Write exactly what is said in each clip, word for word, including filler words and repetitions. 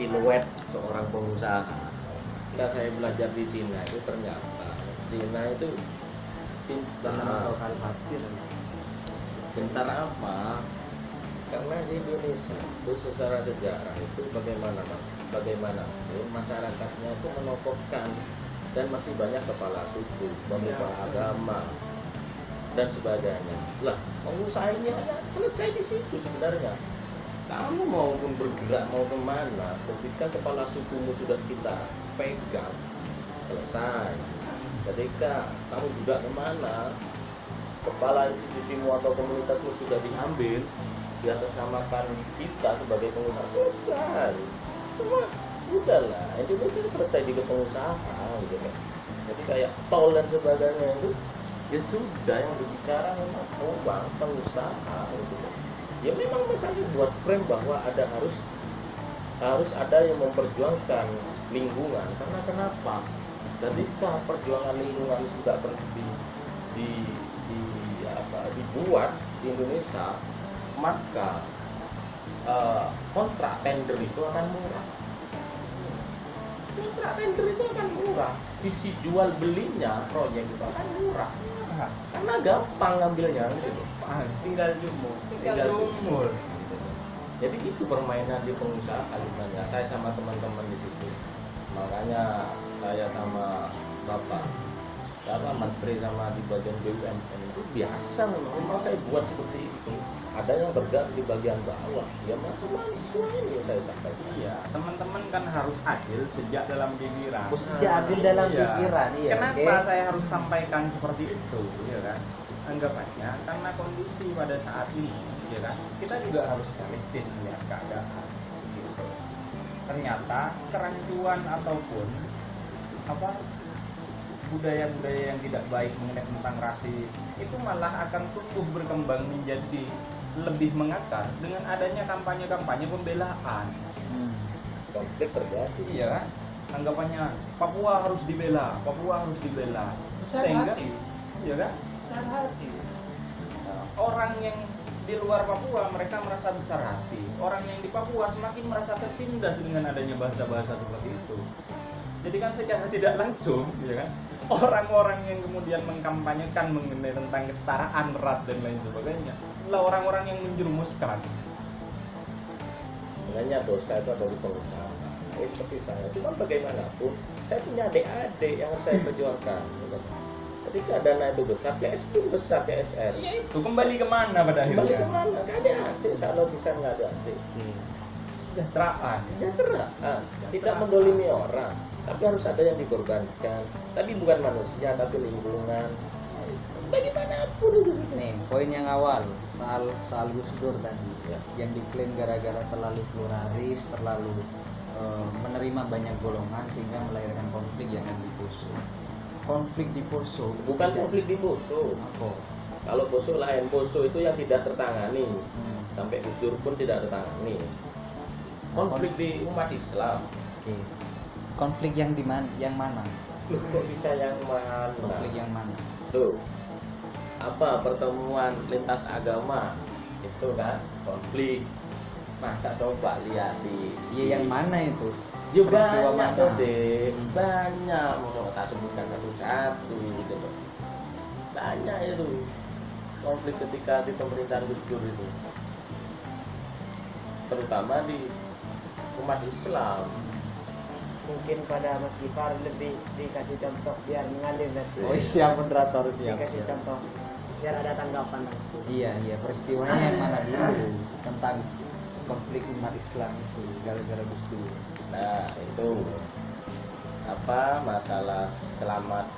siluet seorang pengusaha. Ketika saya belajar di Cina itu ternyata Cina itu pintar soal fatir. Pintar apa? Karena di Indonesia itu secara sejarah itu bagaimana bagaimana masyarakatnya itu menokohkan dan masih banyak kepala suku, pemuka agama dan sebagainya. Lah, pengusaha ini hanya selesai di situ sebenarnya. Kamu maupun bergerak mau kemana, ketika kepala sukumu sudah kita pegang, selesai. Ketika kamu juga kemana, kepala institusimu atau komunitasmu sudah diambil, diatasnamakan kita sebagai pengusaha, selesai. Semua udahlah, Indonesia itu selesai di kepengusahaan gitu. Jadi kayak tol dan sebagainya itu ya sudah, yang berbicara memang orang pengusaha gitu. Ya memang misalnya buat frame bahwa ada harus harus ada yang memperjuangkan lingkungan. Karena kenapa? Ketika perjuangan lingkungan tidak di, di, di apa dibuat di Indonesia, maka uh, kontrak tender itu akan murah. Kontrak tender itu akan murah. Sisi jual belinya proyek itu akan murah. Karena gampang ngambilnya gitu. Ah, tinggal jumur, tinggal jumur. Jadi itu permainan di pengusaha Kalimantan. Saya sama teman-teman di situ. Makanya saya sama Bapak, sama Menteri, sama di bagian B U M N itu biasa memang saya buat seperti itu. Ada yang bergerak di bagian bawah, ya masuk-masuk ini yang saya sampaikan. Iya, teman-teman kan harus adil sejak dalam pikiran. Sejak adil dalam iya. pikiran, iya. Kenapa okay. saya harus sampaikan seperti itu, ya kan? Anggapannya karena kondisi pada saat ini, ya kan? Kita juga harus realistis melihat keadaan, gitu. Ternyata kerancuan ataupun apa budaya-budaya yang tidak baik mengenai tentang rasis itu malah akan tumbuh berkembang menjadi lebih mengakar dengan adanya kampanye-kampanye pembelaan. Hmm. Konflik terjadi. Iya, anggapannya Papua harus dibela, Papua harus dibela. Besar sehingga, hati. Iya kan? Besar hati. Orang yang di luar Papua mereka merasa besar hati. Orang yang di Papua semakin merasa tertindas dengan adanya bahasa-bahasa seperti itu. Jadi kan secara tidak langsung, ya kan? Orang-orang yang kemudian mengkampanyekan mengenai tentang kesetaraan ras dan lain sebagainya adalah orang-orang yang menjerumuskan. Sebenarnya dosa itu ada di pengusaha. Ya, seperti saya, cuma bagaimanapun saya punya adik-adik yang saya perjuangkan. Ketika dana itu besar, C S pun besar, C S R. Ya itu kembali kemana pada akhirnya? Kembali kemana? Gak ada adik, saya logisan gak ada adik. Hmm. Sejahteraan. Sejahteraan. Tidak mendolimi orang. Tapi harus ada yang dikorbankan. Tapi bukan manusia, tapi lingkungan. Bagaimanapun itu. Nih, poin yang awal soal soal Gus Dur tadi, ya. Yang diklaim gara-gara terlalu pluralis, terlalu e, menerima banyak golongan sehingga melahirkan konflik yang di Poso. Konflik di Poso. Bukan tidak. Konflik di Poso. Apa? Kalau Poso lain, Poso itu yang tidak tertangani. Hmm. Sampai Gus Dur pun tidak tertangani. Konflik di umat Islam. Oke. Okay. Konflik yang di mana? Yang mana? Loh, kok bisa yang mana? Konflik yang mana? Tuh. Apa pertemuan lintas agama? Itu kan konflik. Masa coba lihat di iya yang mana itu? Ya, peristiwa banyak mana? Deh. Banyak mau tak sebutkan satu-satu gitu loh. Banyak itu. Konflik ketika di pemerintahan Gus Dur itu. Terutama di umat Islam. Mungkin pada Mas Gifar lebih dikasih contoh biar mengalir nanti. Oh siap moderator siap. Dikasih siap. Contoh biar ada tanggapan langsung. Iya iya peristiwanya yang mana dulu tentang konflik umat Islam itu gara-gara Gus Dur. Nah itu apa masalah selamat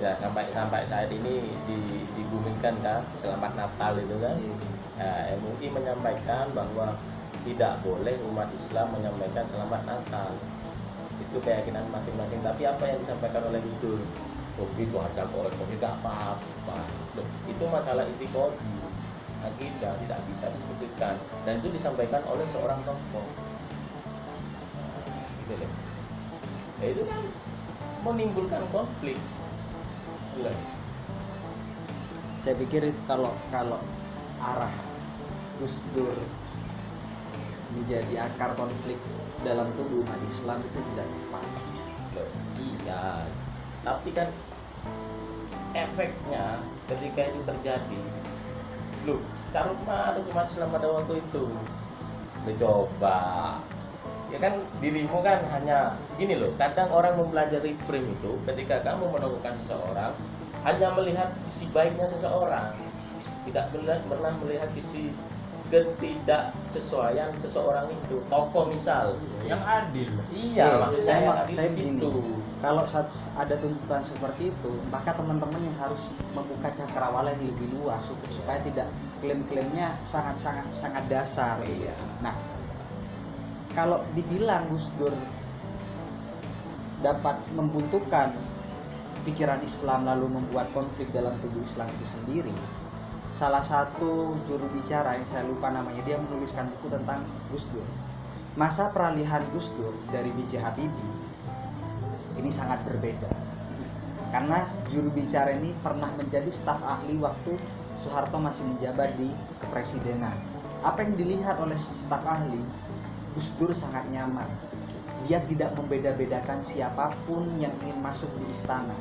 ya sampai sampai saat ini di dibumingkan kan selamat Natal itu kan. Nah, M U I menyampaikan bahwa tidak boleh umat Islam menyampaikan selamat Natal. Itu keyakinan masing-masing, tapi apa yang disampaikan oleh Gus Dur? Kopi itu aja kok, kopi gak apa-apa. Loh, itu masalah itikad, akidah tidak bisa disebutkan dan itu disampaikan oleh seorang tokoh. Gitu loh. Ya itu kan menimbulkan konflik. Loh. Saya pikir itu kalau kalau arah Gus Dur menjadi akar konflik dalam tubuh umat Islam itu tidak tepat. Loh, iya. Tapi kan efeknya ketika itu terjadi, loh, karena umat Islam pada waktu itu mencoba, ya kan dirimu kan hanya gini loh. Kadang orang mempelajari frame itu ketika kamu menemukan seseorang hanya melihat sisi baiknya seseorang, tidak benar pernah melihat sisi ketidaksesuaian seseorang itu. Tokoh misal yang adil. Iya, maksud saya, saya begini. Kalau ada tuntutan seperti itu, maka teman-teman yang harus membuka cakrawala yang lebih luas supaya tidak klaim-klaimnya sangat-sangat sangat dasar. Iya. Nah, kalau dibilang Gus Dur dapat membuntukan pikiran Islam lalu membuat konflik dalam tubuh Islam itu sendiri, salah satu juru bicara yang saya lupa namanya, dia menuliskan buku tentang Gus Dur. Masa peralihan Gus Dur dari B J Habibie ini sangat berbeda, karena juru bicara ini pernah menjadi staf ahli waktu Soeharto masih menjabat di kepresidenan. Apa yang dilihat oleh staf ahli, Gus Dur sangat nyaman. Dia tidak membeda-bedakan siapapun yang ingin masuk di istana,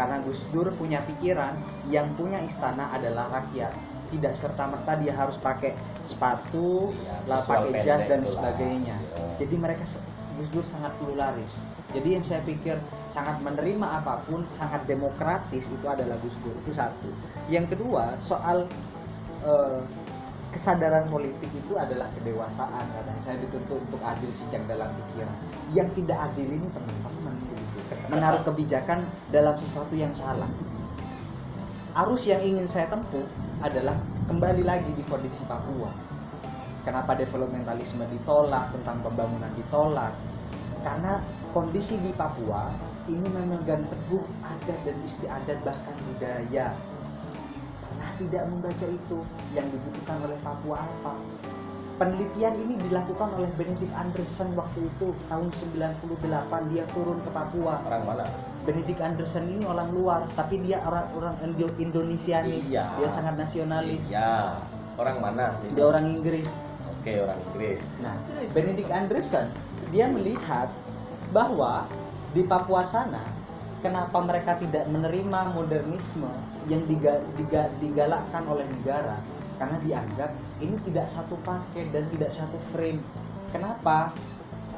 karena Gus Dur punya pikiran yang punya istana adalah rakyat. Tidak serta-merta dia harus pakai sepatu, ya, lah, pakai jas dan sebagainya. Ya. Jadi mereka, Gus Dur sangat pluralis. Jadi yang saya pikir sangat menerima apapun, sangat demokratis, itu adalah Gus Dur. Itu satu. Yang kedua, soal eh, kesadaran politik itu adalah kedewasaan. Katanya saya dituntut untuk adil sejak dalam pikiran. Yang tidak adil ini teman-teman menaruh kebijakan dalam sesuatu yang salah. Arus yang ingin saya tempuh adalah kembali lagi di kondisi Papua. Kenapa developmentalisme ditolak, tentang pembangunan ditolak? Karena kondisi di Papua ini memegang teguh adat dan istiadat bahkan budaya. Pernah tidak membaca itu yang dibutuhkan oleh Papua apa? Penelitian ini dilakukan oleh Benedict Anderson waktu itu tahun sembilan puluh delapan, dia turun ke Papua. Orang mana? Benedict Anderson ini orang luar, tapi dia orang-orang Indonesianis. Iya. Dia sangat nasionalis. Iya. Orang mana? Dia, dia orang Inggris. Oke, orang Inggris. Nah, Benedict Anderson dia melihat bahwa di Papua sana kenapa mereka tidak menerima modernisme yang diga, diga, digalakkan oleh negara? Karena dianggap ini tidak satu paket dan tidak satu frame. Kenapa?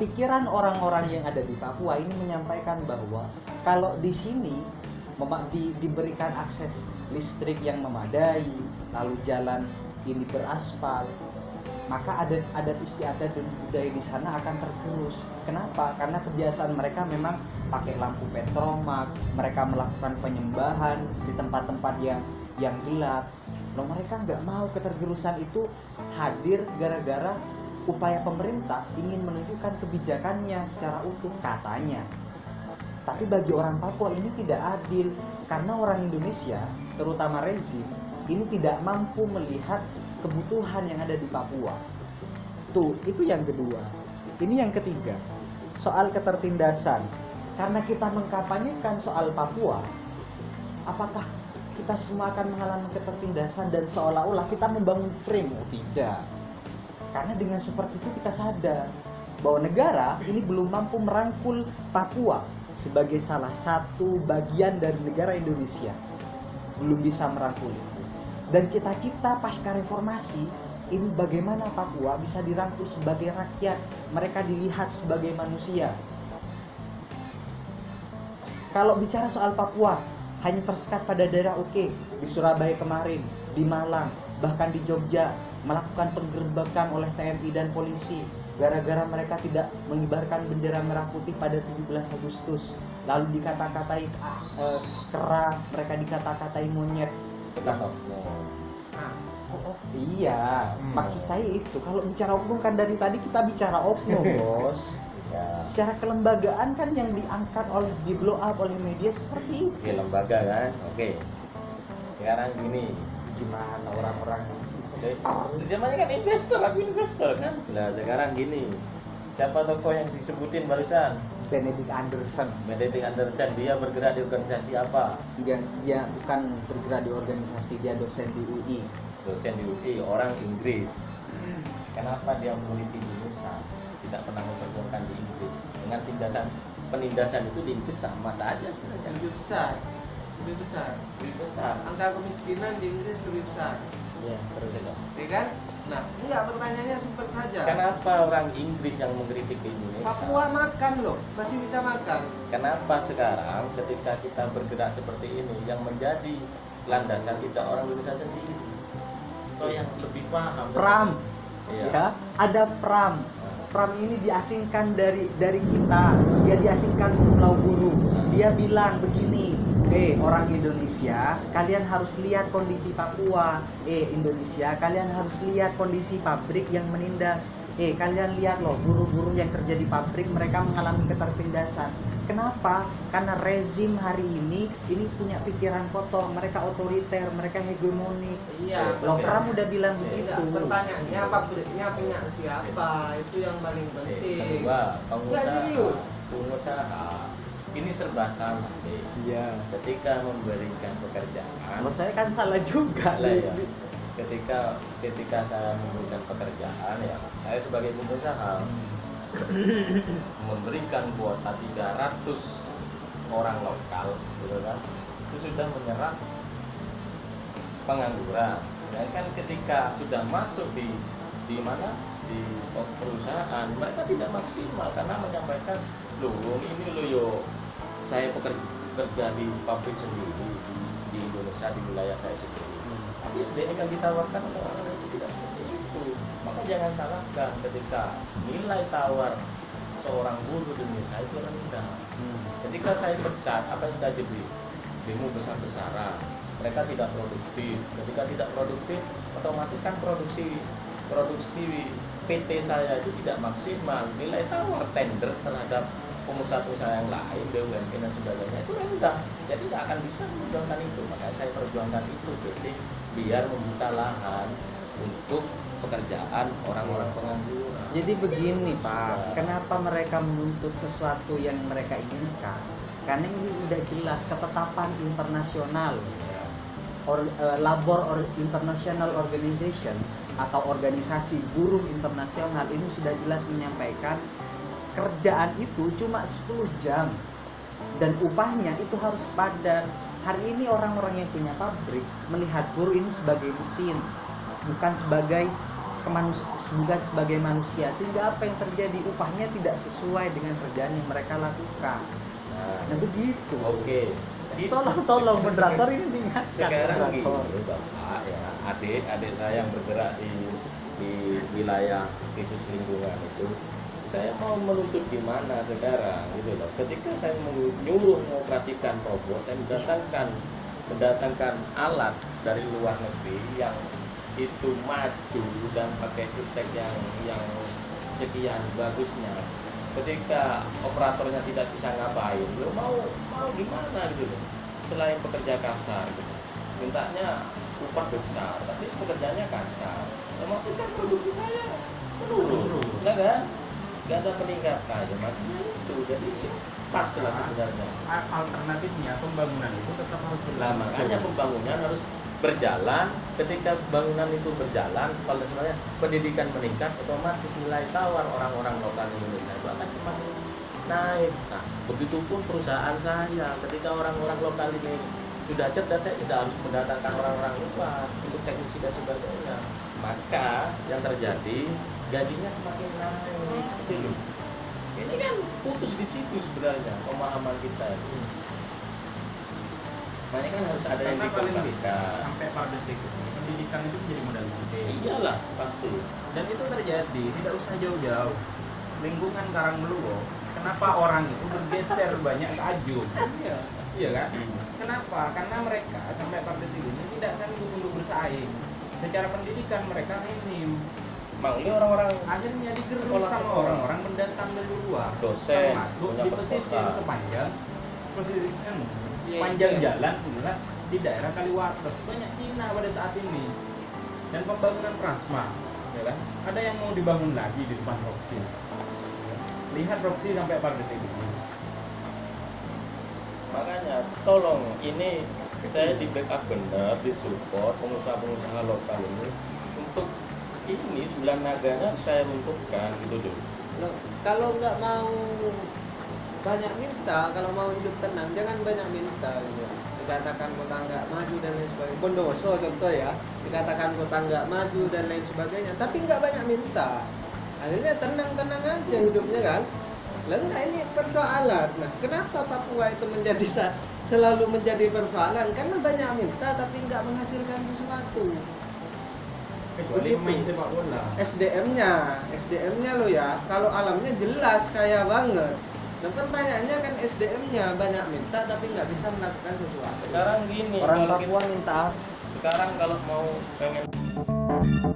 Pikiran orang-orang yang ada di Papua ini menyampaikan bahwa kalau di sini di, diberikan akses listrik yang memadai, lalu jalan ini beraspal, maka adat, adat istiadat dan budaya di sana akan tergerus. Kenapa? Karena kebiasaan mereka memang pakai lampu petromak, mereka melakukan penyembahan di tempat-tempat yang yang gelap. Loh, mereka nggak mau ketergerusan itu hadir gara-gara upaya pemerintah ingin menunjukkan kebijakannya secara utuh katanya. Tapi bagi orang Papua ini tidak adil, karena orang Indonesia, terutama rezim, ini tidak mampu melihat kebutuhan yang ada di Papua. Tuh, itu yang kedua. Ini yang ketiga, soal ketertindasan. Karena kita mengkampanyekan soal Papua, apakah kita semua akan mengalami ketertindasan dan seolah-olah kita membangun frame? Oh, tidak. Karena dengan seperti itu kita sadar bahwa negara ini belum mampu merangkul Papua sebagai salah satu bagian dari negara Indonesia. Belum bisa merangkul itu. Dan cita-cita pasca reformasi ini bagaimana Papua bisa dirangkul sebagai rakyat, mereka dilihat sebagai manusia. Kalau bicara soal Papua, hanya tersekat pada daerah oke, di Surabaya kemarin, di Malang, bahkan di Jogja, melakukan penggerbekan oleh T N I dan polisi gara-gara mereka tidak mengibarkan bendera merah putih pada tujuh belas Agustus. Lalu dikata-katai eh, kera, mereka dikata-katai monyet. Nah, ah, oh, oh, iya, hmm. maksud saya itu. Kalau bicara oknum kan dari tadi kita bicara oknum, bos. Ya. Secara kelembagaan kan yang diangkat oleh, di blow up oleh media seperti itu. Oke, lembaga kan, oke. Sekarang gini, gimana orang-orang investor? Namanya kan investor, aku investor kan. Nah sekarang gini, siapa tokoh yang disebutin barusan? Benedict Anderson. Benedict Anderson, dia bergerak di organisasi apa? Dia, dia bukan bergerak di organisasi, dia dosen di U I. dosen di U I orang Inggris. Kenapa dia meneliti Indonesia, tidak pernah memperjuangkan di Inggris? Dengan tindasan penindasan itu di Inggris sama saja. Lebih besar, lebih besar, lebih besar. Angka kemiskinan di Inggris lebih besar. Ya, terus. Ya kan? Nah, enggak, pertanyaannya simpel saja. Kenapa orang Inggris yang mengkritik di Indonesia? Papua makan loh, masih bisa makan. Kenapa sekarang ketika kita bergerak seperti ini yang menjadi landasan kita orang Indonesia sendiri? Atau yang lebih paham? Pram. Ya. Ya, ada Pram. Pram ini diasingkan dari dari kita. Dia diasingkan ke Pulau Buru. Dia bilang begini. Eh, orang Indonesia, kalian harus lihat kondisi Papua. Eh, Indonesia, kalian harus lihat kondisi pabrik yang menindas. Eh, kalian lihat loh, buruh-buruh yang kerja di pabrik, mereka mengalami ketertindasan. Kenapa? Karena rezim hari ini ini punya pikiran kotor, mereka otoriter, mereka hegemonik. Iya, loh, Pram udah bilang begitu. Pertanyaannya, pabriknya punya siapa? Itu yang paling penting. Kedua, pengusaha, pengusaha. Ini serba salah deh. Iya. Ketika memberikan pekerjaan, menurut saya kan salah juga. Lah ya. Ketika ketika saya memberikan pekerjaan ya, saya sebagai pengusaha memberikan kuota tiga ratus orang lokal, gitu kan? Itu sudah menyerap pengangguran. Dan kan ketika sudah masuk di di mana di perusahaan, mereka tidak maksimal karena menyampaikan, loh ini loh yo. Saya bekerja di pabrik sendiri di Indonesia, di wilayah saya sendiri. Tapi sebenarnya kan kita tawarkan orang Indonesia tidak seperti itu. Maka jangan salahkan ketika nilai tawar seorang buruh di Indonesia itu rendah. Hmm. Ketika saya pecat, apa yang kita beri? Demo besar-besaran. Mereka tidak produktif. Ketika tidak produktif, otomatis kan produksi produksi P T saya itu tidak maksimal. Nilai tawar tender terhadap pengusaha-pengusaha yang lain, B U M N dan sebagainya itu rendah, jadi tidak akan bisa memperjuangkan itu. Makanya saya perjuangkan itu, P T biar membuka lahan untuk pekerjaan orang-orang pengangguran. Jadi begini Pak, kenapa mereka menuntut sesuatu yang mereka inginkan? Karena ini udah jelas ketetapan internasional, or, uh, labor or international organization atau organisasi buruh internasional ini sudah jelas menyampaikan kerjaan itu cuma sepuluh jam dan upahnya itu harus padat. Hari ini orang-orang yang punya pabrik melihat buruh ini sebagai mesin, bukan sebagai kemanusia, bukan sebagai manusia, sehingga apa yang terjadi, upahnya tidak sesuai dengan kerjaan yang mereka lakukan. Nah begitu. Oke. Tolong-tolong moderator ini diingatkan. Sekarang gitu, Bapak ya, adik-adik saya yang bergerak di di wilayah aktivis lingkungan itu, saya mau menuntut gimana sekarang gitu loh. Ketika saya menyuruh mengoperasikan robot, saya mendatangkan mendatangkan alat dari luar negeri yang itu maju dan pakai tech yang yang sekian bagusnya. Ketika operatornya tidak bisa ngapain, lo mau mau gimana gitu loh. Selain pekerja kasar gitu, mintanya upah besar tapi pekerjaannya kasar, otomatis kan produksi saya menurun, enggak kan? Gak ada peningkatan, makanya itu jadi pas lah sebenarnya. Alternatifnya pembangunan itu tetap harus berjalan. Nah, makanya pembangunan harus berjalan. Ketika bangunan itu berjalan, kalau sebenarnya pendidikan meningkat, otomatis nilai tawar orang-orang lokal Indonesia itu akan semakin naik. Nah, begitupun perusahaan saya, ketika orang-orang lokal ini sudah cerdas, saya tidak harus mendatangkan orang-orang luar untuk teknisi dan sebagainya. Maka yang terjadi, gajinya semakin naik gitu loh. Ini kan putus di situ sebenarnya pemahaman kita itu. Makanya kan harus ada yang dikembangkan sampai pada detik ini. Pendidikan itu menjadi modal penting. Iyalah pasti. Dan itu terjadi tidak usah jauh-jauh. Lingkungan Karangmeluo, kenapa orang itu bergeser banyak ke Ajung? Iya. Iya kan? Kenapa? Karena mereka sampai pada detik ini tidak sanggup untuk bersaing. Secara pendidikan mereka minim. Makanya orang-orang akhirnya digerus sama orang-orang mendatang dari luar, dosen masuk di pesisir sepanjang pesisir kan panjang jalan pula di daerah Kaliwates banyak Cina pada saat ini. Dan pembangunan Prasma ya kan? Ada yang mau dibangun lagi di depan Roxy. Lihat Roxy sampai pada detik ini. Makanya tolong ini saya di backup benar, disupport pengusaha-pengusaha lokal ini untuk ini sembilan naganya saya runtuhkan gitu dulu. Loh, kalau nggak mau banyak minta, kalau mau hidup tenang jangan banyak minta gitu. Dikatakan kota nggak maju dan lain sebagainya, Bondoso contoh ya, dikatakan kota nggak maju dan lain sebagainya tapi nggak banyak minta, akhirnya tenang-tenang aja hidupnya kan. Lalu nah ini persoalan, nah kenapa Papua itu menjadi selalu menjadi persoalan? Karena banyak minta tapi nggak menghasilkan sesuatu. Kecuali main sepak bola, S D M-nya, S D M-nya lo ya, kalau alamnya jelas kaya banget. Dan pertanyaannya kan S D M-nya banyak minta tapi nggak bisa melakukan sesuatu. Sekarang gini, orang Papua minta. Sekarang kalau mau pengen